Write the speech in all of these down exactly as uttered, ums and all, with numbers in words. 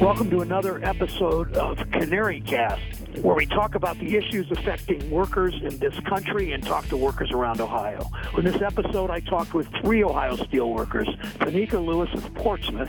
Welcome to another episode of CanaryCast, where we talk about the issues affecting workers in this country and talk to workers around Ohio. In this episode, I talked with three Ohio steel workers, Tanika Lewis of Portsmouth,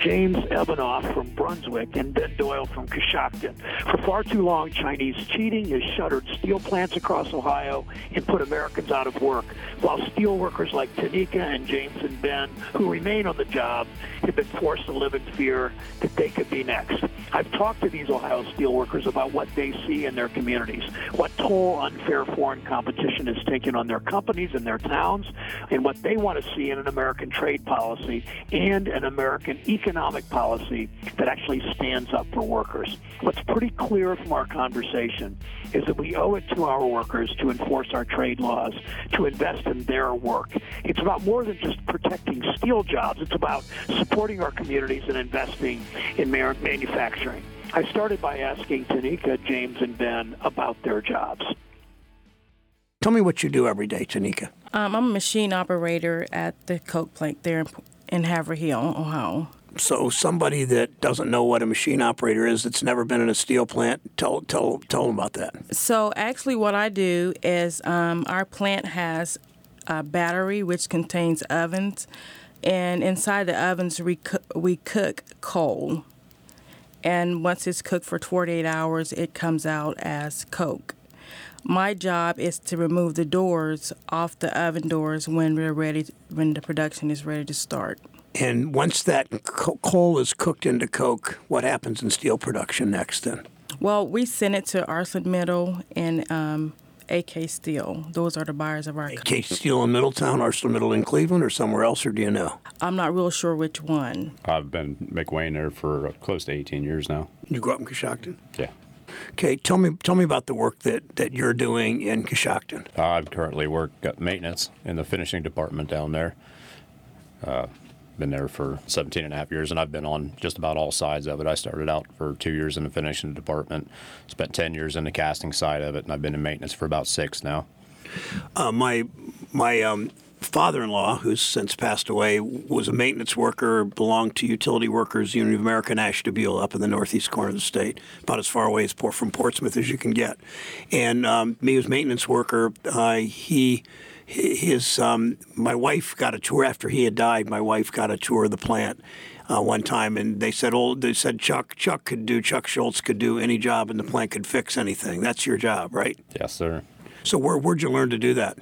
James Ebenoff from Brunswick, and Ben Doyle from Coshocton. For far too long, Chinese cheating has shuttered steel plants across Ohio and put Americans out of work, while steel workers like Tanika and James and Ben, who remain on the job, have been forced to live in fear that they could be next. I've talked to these Ohio steel workers about what they see in their communities, what toll unfair foreign competition is taking on their companies and their towns, and what they want to see in an American trade policy and an American economic policy that actually stands up for workers. What's pretty clear from our conversation is that we owe it to our workers to enforce our trade laws, to invest in their work. It's about more than just protecting steel jobs. It's about supporting our communities and investing in manufacturing. I started by asking Tanika, James, and Ben about their jobs. Tell me what you do every day, Tanika. Um, I'm a machine operator at the coke plant there in Haverhill, Ohio. So somebody that doesn't know what a machine operator is, that's never been in a steel plant, tell tell tell them about that. So actually what I do is um, our plant has a battery which contains ovens, and inside the ovens we cook, we cook coal. And once it's cooked for forty-eight hours, it comes out as coke. My job is to remove the doors off the oven doors when we're ready, when the production is ready to start. And once that coal is cooked into coke, what happens in steel production next then? Well, we send it to ArcelorMittal and um, A K Steel. Those are the buyers of our company. A K Steel in Middletown, ArcelorMittal in Cleveland, or somewhere else, or do you know? I'm not real sure which one. I've been McWayne there for close to eighteen years now. You grew up in Coshocton? Yeah. Okay, tell me tell me about the work that, that you're doing in Coshocton. I currently work at maintenance in the finishing department down there. Uh, been there for seventeen and a half years, and I've been on just about all sides of it. I started out for two years in the finishing department, spent ten years in the casting side of it, and I've been in maintenance for about six now. Uh, my my um, father-in-law, who's since passed away, was a maintenance worker, belonged to Utility Workers Union of America in Ashtabula, up in the northeast corner of the state, about as far away as from Portsmouth as you can get. And um, he was a maintenance worker. Uh, he... His, um, my wife got a tour after he had died. My wife got a tour of the plant uh, one time, and they said, "Oh, they said Chuck, Chuck could do, Chuck Schultz could do any job, and the plant could fix anything." That's your job, right? Yes, sir. So where where'd you learn to do that?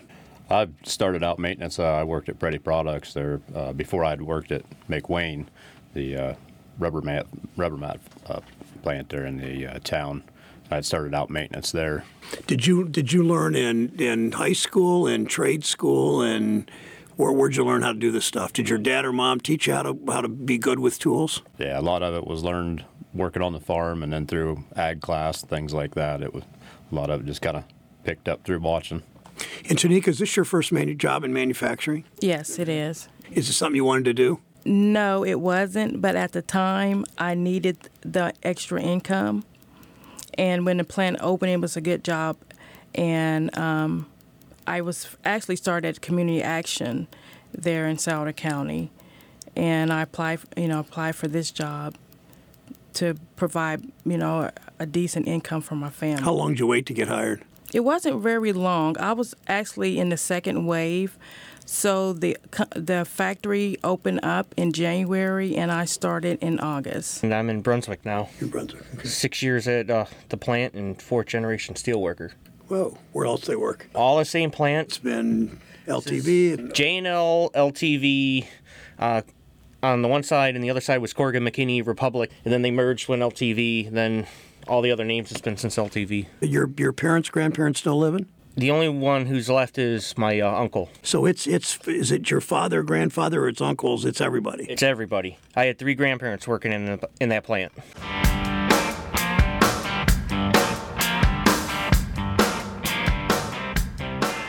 I started out maintenance. Uh, I worked at Freddie Products there uh, before I had worked at McWayne, the uh, rubber mat rubber mat uh, plant there in the uh, town. I started out maintenance there. Did you did you learn in, in high school, in trade school, and where where'd you learn how to do this stuff? Did your dad or mom teach you how to how to be good with tools? Yeah, a lot of it was learned working on the farm, and then through ag class, things like that. It was a lot of it just kind of picked up through watching. And Tanika, is this your first manu- job in manufacturing? Yes, it is. Is this something you wanted to do? No, it wasn't. But at the time, I needed the extra income. And when the plant opened, it was a good job. And um, I was actually started at Community Action there in Souda County. And I applied, you know, applied for this job to provide, you know, a decent income for my family. How long did you wait to get hired? It wasn't very long. I was actually in the second wave. So the the factory opened up in January, and I started in August. And I'm in Brunswick now. You're in Brunswick. Okay. Six years at uh, the plant and fourth generation steel worker. Whoa, where else they work? All the same plant. It's been L T V. J and L, L T V, uh, on the one side, and the other side was Corgan McKinney, Republic, and then they merged when L T V, then all the other names it's been since L T V. Your your parents, grandparents still living? The only one who's left is my uh, uncle. So it's, it's is it your father, grandfather, or it's uncles? It's everybody? It's everybody. I had three grandparents working in the, in that plant.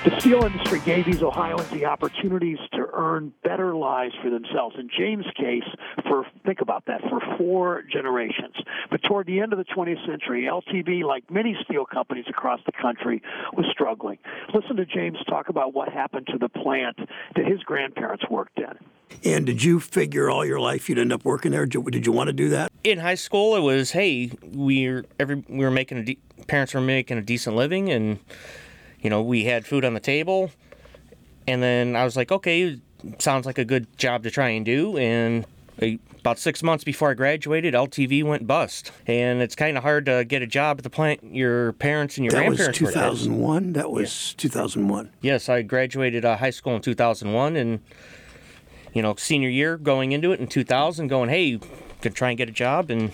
The steel industry gave these Ohioans the opportunities to earn better lives for themselves. In James' case, for think about that, for four generations. But toward the end of the twentieth century, L T V, like many steel companies across the country, was struggling. Listen to James talk about what happened to the plant that his grandparents worked in. And did you figure all your life you'd end up working there? Did you, did you want to do that? in high school, it was, hey, we're every we were making a de- parents were making a decent living, and you know, we had food on the table. And then I was like, okay, sounds like a good job to try and do. And about six months before I graduated, L T V went bust. And it's kind of hard to get a job at the plant your parents and your that grandparents were at. That was two thousand one? That was two thousand one. Yes, I graduated uh, high school in two thousand one. And, you know, senior year going into it in two thousand, going, hey, could try and get a job. And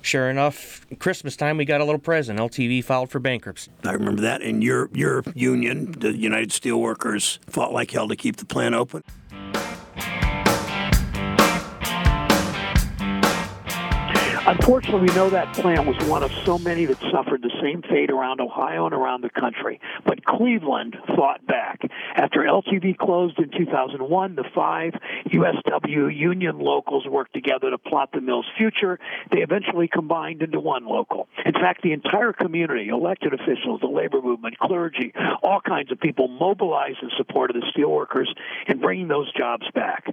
sure enough, Christmas time, we got a little present. L T V filed for bankruptcy. I remember that. And your, your union, the United Steel Workers, fought like hell to keep the plant open. Unfortunately, we know that plant was one of so many that suffered the same fate around Ohio and around the country. But Cleveland fought back. After L T V closed in two thousand one, the five U S W union locals worked together to plot the mill's future. They eventually combined into one local. In fact, the entire community, elected officials, the labor movement, clergy, all kinds of people mobilized in support of the steelworkers and bringing those jobs back.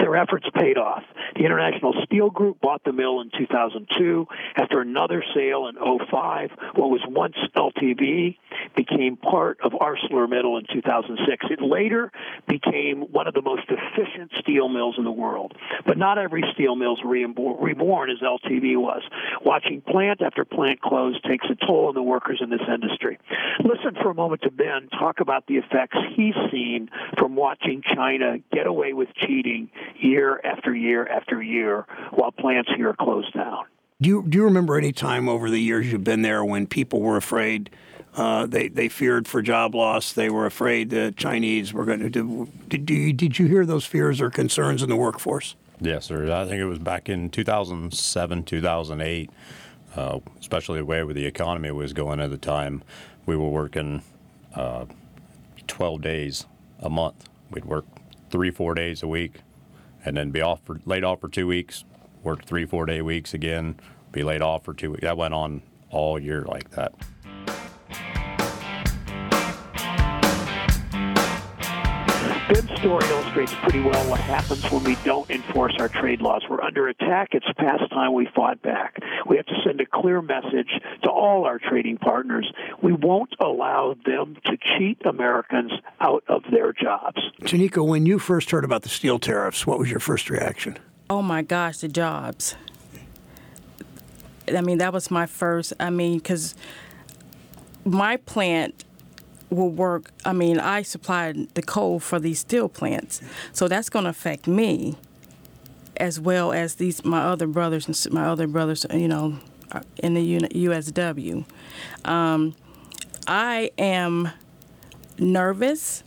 Their efforts paid off. The International Steel Group bought the mill in two thousand two. After another sale in oh five, what was once L T V became part of ArcelorMittal in two thousand six. It later became one of the most efficient steel mills in the world. But not every steel mill's reborn as L T V was. Watching plant after plant close takes a toll on the workers in this industry. Listen for a moment to Ben talk about the effects he's seen from watching China get away with cheating year after year after year while plants here are closed down. Do you, do you remember any time over the years you've been there when people were afraid, uh, they, they feared for job loss, they were afraid the Chinese were going to do, did you, did you hear those fears or concerns in the workforce? Yes, sir. I think it was back in two thousand seven, two thousand eight, uh, especially the way where the economy was going at the time. We were working uh, twelve days a month. We'd work three, four days a week, and then be off for, laid off for two weeks, work three, four-day weeks again, be laid off for two weeks. That went on all year like that. Ben's story illustrates pretty well what happens when we don't enforce our trade laws. We're under attack. It's past time we fought back. We have to send a clear message to all our trading partners. We won't allow them to cheat Americans out of their jobs. Tanika, when you first heard about the steel tariffs, what was your first reaction? Oh, my gosh, the jobs. I mean, that was my first, I mean, because my plant will work, I mean, I supplied the coal for these steel plants. So that's going to affect me as well as these my other brothers and my other brothers, you know, in the U S W. Um, I am nervous.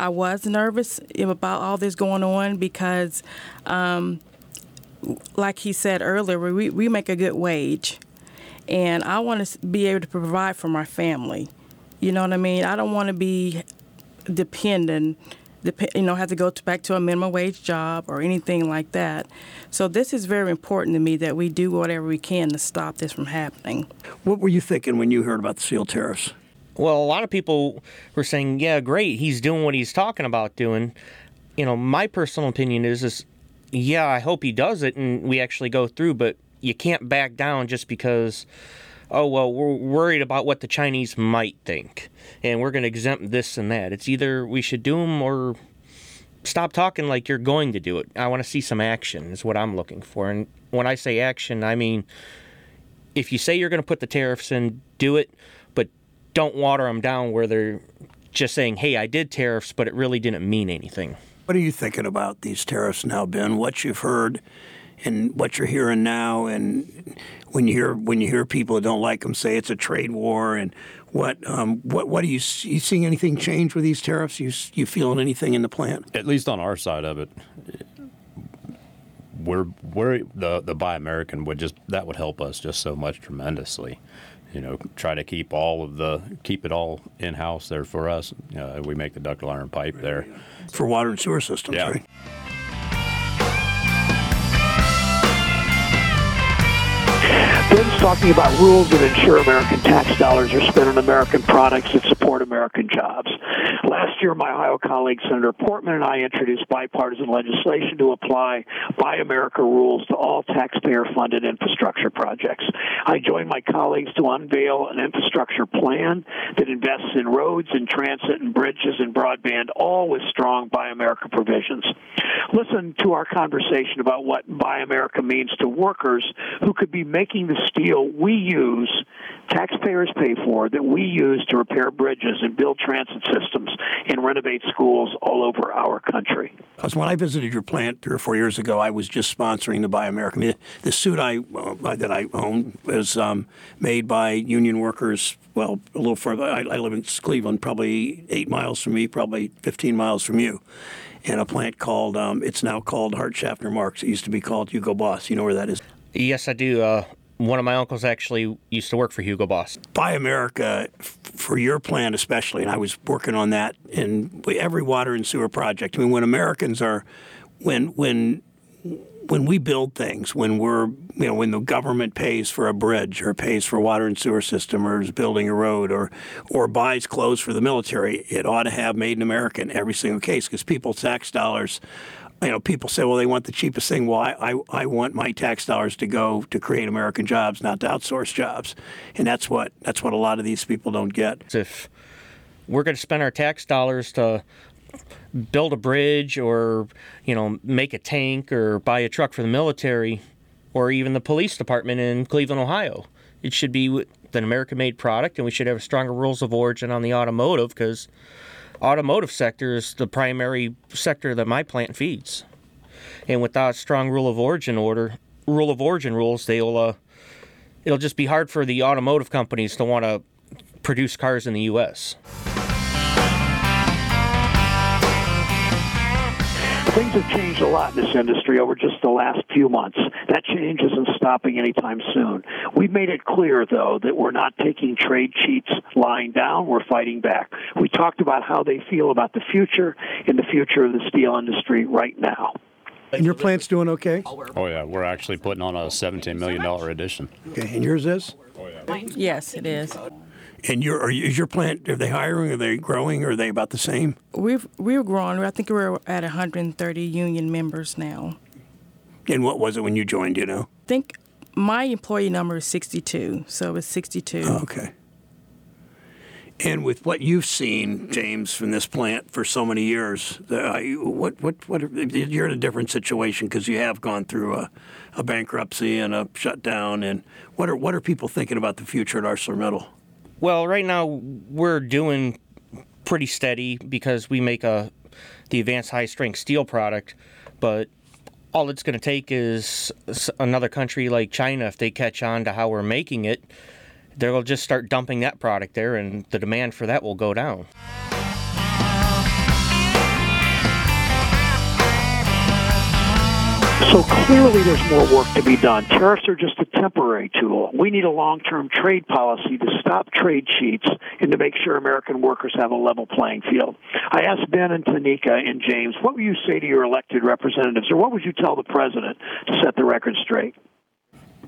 I was nervous about all this going on because, um, like he said earlier, we, we make a good wage. And I want to be able to provide for my family. You know what I mean? I don't want to be dependent, dep- you know, have to go to back to a minimum wage job or anything like that. So this is very important to me that we do whatever we can to stop this from happening. What were you thinking when you heard about the steel tariffs? Well, a lot of people were saying, yeah, great, he's doing what he's talking about doing. You know, my personal opinion is, is yeah, I hope he does it and we actually go through, but you can't back down just because, oh, well, we're worried about what the Chinese might think, and we're going to exempt this and that. It's either we should do them or stop talking like you're going to do it. I want to see some action is what I'm looking for. And when I say action, I mean if you say you're going to put the tariffs in, do it, but don't water them down where they're just saying, hey, I did tariffs, but it really didn't mean anything. What are you thinking about these tariffs now, Ben? What you've heard and what you're hearing now, and when you hear when you hear people who don't like them say it's a trade war, and what um, what what are you, you seeing anything change with these tariffs? You you feeling anything in the plant? At least on our side of it, we're we're the the Buy American would just that would help us just so much tremendously. You know, try to keep all of the keep it all in house there for us. Uh, we make the ductile iron pipe there for water and sewer systems. Yeah. Right? Ben's talking about rules that ensure American tax dollars are spent on American products that support American jobs. Last year, my Ohio colleague, Senator Portman, and I introduced bipartisan legislation to apply Buy America rules to all taxpayer-funded infrastructure projects. I joined my colleagues to unveil an infrastructure plan that invests in roads and transit and bridges and broadband, all with strong Buy America provisions. Listen to our conversation about what Buy America means to workers who could be making the steel we use, taxpayers pay for, that we use to repair bridges and build transit systems and renovate schools all over our country. Because when I visited your plant three or four years ago, I was just sponsoring the Buy America. The, the suit I uh, that I own was um, made by union workers, well, a little further. I, I live in Cleveland, probably eight miles from me, probably fifteen miles from you. And a plant called, um, it's now called Hart-Schaffner-Marx. It used to be called Hugo Boss. You know where that is? Yes, I do. Uh, one of my uncles actually used to work for Hugo Boss. Buy America, f- for your plant especially, and I was working on that in every water and sewer project. I mean, when Americans are, when when when we build things, when we're, you know, when the government pays for a bridge or pays for a water and sewer system or is building a road or or buys clothes for the military, it ought to have Made in America in every single case, because people's tax dollars. You know, people say, well, they want the cheapest thing. Well, I, I, I want my tax dollars to go to create American jobs, not to outsource jobs. And that's what that's what a lot of these people don't get. If we're going to spend our tax dollars to build a bridge or, you know, make a tank or buy a truck for the military or even the police department in Cleveland, Ohio, it should be an American-made product, and we should have stronger rules of origin on the automotive, because automotive sector is the primary sector that my plant feeds, and without strong rule of origin order, rule of origin rules, they'll uh, it'll just be hard for the automotive companies to want to produce cars in the U S. Things have changed a lot in this industry over just the last few months. That change isn't stopping anytime soon. We've made it clear, though, that we're not taking trade cheats lying down. We're fighting back. We talked about how they feel about the future and the future of the steel industry right now. And your plant's doing okay? Oh, yeah. We're actually putting on a seventeen million dollars addition. Okay. And yours is? Oh, yeah. Yes, it is. And your are, is your plant, are they hiring, are they growing, or are they about the same? We've, we're growing. I think we're at one hundred thirty union members now. And what was it when you joined, you know? I think my employee number is sixty-two, so it's sixty-two. Oh, okay. And with what you've seen, James, from this plant for so many years, uh, what what what you're in a different situation because you have gone through a, a bankruptcy and a shutdown. And what are what are people thinking about the future at ArcelorMittal? Well, right now we're doing pretty steady because we make a, the advanced high-strength steel product, but all it's going to take is another country like China, if they catch on to how we're making it, they'll just start dumping that product there, and the demand for that will go down. So clearly there's more work to be done. Tariffs are just a temporary tool. We need a long-term trade policy to stop trade cheats and to make sure American workers have a level playing field. I asked Ben and Tanika and James, what would you say to your elected representatives, or what would you tell the president to set the record straight?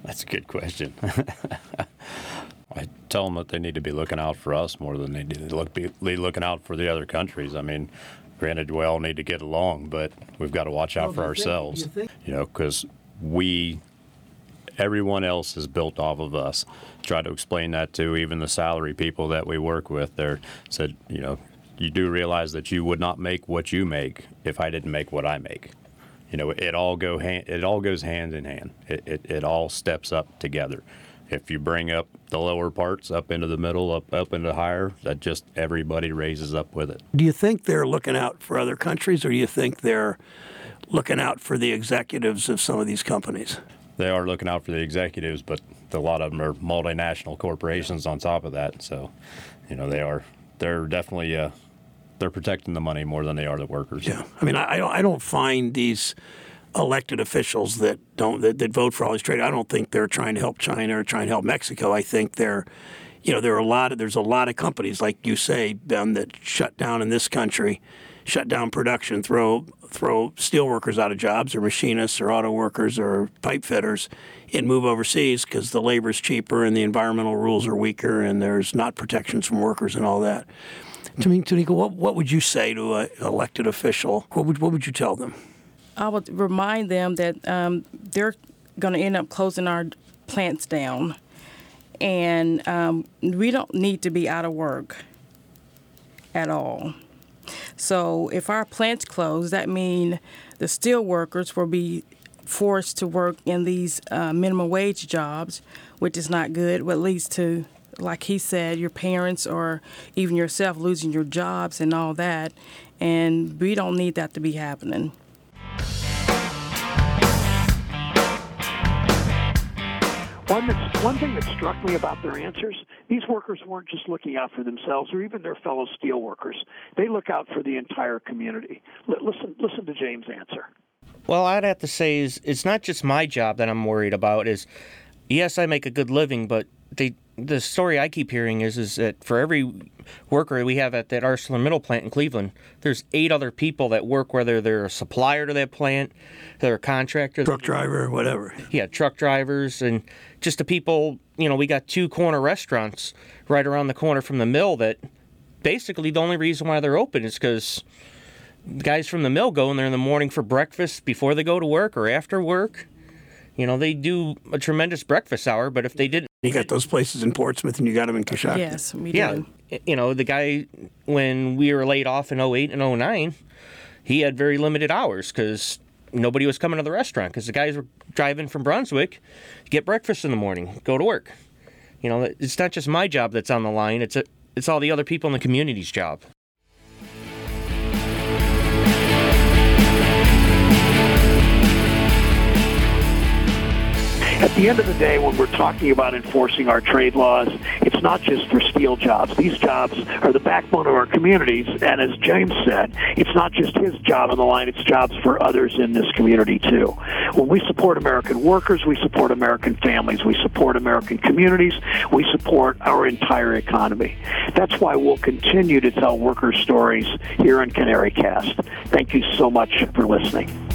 That's a good question. I tell them that they need to be looking out for us more than they need to look, be looking out for the other countries. I mean, granted, we all need to get along, but we've got to watch out for ourselves, you know, because we, everyone else is built off of us. Try to explain that to even the salary people that we work with. They said, you know, you do realize that you would not make what you make if I didn't make what I make. You know, it all go hand, it all goes hand in hand. It, it it all steps up together. If you bring up the lower parts up into the middle, up up into higher, that just everybody raises up with it. Do you think they're looking out for other countries, or do you think they're looking out for the executives of some of these companies? They are looking out for the executives, but a lot of them are multinational corporations on top of that. So, you know, they are they're definitely uh, they're protecting the money more than they are the workers. Yeah, I mean, I I don't find these elected officials that don't that, that vote for all these trade. I don't think they're trying to help China or trying to help Mexico. I think they're, you know, there are a lot of there's a lot of companies like you say, Ben, that shut down in this country. shut down production, throw throw steel workers out of jobs, or machinists, or auto workers, or pipe fitters, and move overseas because the labor's cheaper and the environmental rules are weaker and there's not protections from workers and all that. Tanika, what what would you say to an elected official? What would what would you tell them? I would remind them that um, they're going to end up closing our plants down, and um, we don't need to be out of work at all. So if our plants close, that means the steel workers will be forced to work in these uh, minimum wage jobs, which is not good, what leads to, like he said, your parents or even yourself losing your jobs and all that. And we don't need that to be happening. One, that's, one thing that struck me about their answers, these workers weren't just looking out for themselves or even their fellow steel workers. They look out for the entire community. L- listen, listen to James' answer. Well, I'd have to say is it's not just my job that I'm worried about. Is yes, I make a good living, but they, the story I keep hearing is is that for every worker we have at that ArcelorMittal plant in Cleveland, there's eight other people that work, whether they're a supplier to that plant, they're a contractor, truck driver, whatever. Yeah, truck drivers and just the people. You know, we got two corner restaurants right around the corner from the mill that basically the only reason why they're open is because the guys from the mill go in there in the morning for breakfast before they go to work or after work. You know, they do a tremendous breakfast hour, but if they didn't... You got those places in Portsmouth and you got them in Coshocton. Yes, we do. Yeah, you know, the guy, when we were laid off in oh eight and oh nine, he had very limited hours because nobody was coming to the restaurant because the guys were driving from Brunswick to get breakfast in the morning, go to work. You know, it's not just my job that's on the line. It's a, it's all the other people in the community's job. At the end of the day, when we're talking about enforcing our trade laws, it's not just for steel jobs. These jobs are the backbone of our communities, and as James said, it's not just his job on the line, it's jobs for others in this community too. When we support American workers, we support American families, we support American communities, we support our entire economy. That's why we'll continue to tell worker stories here on CanaryCast. Thank you so much for listening.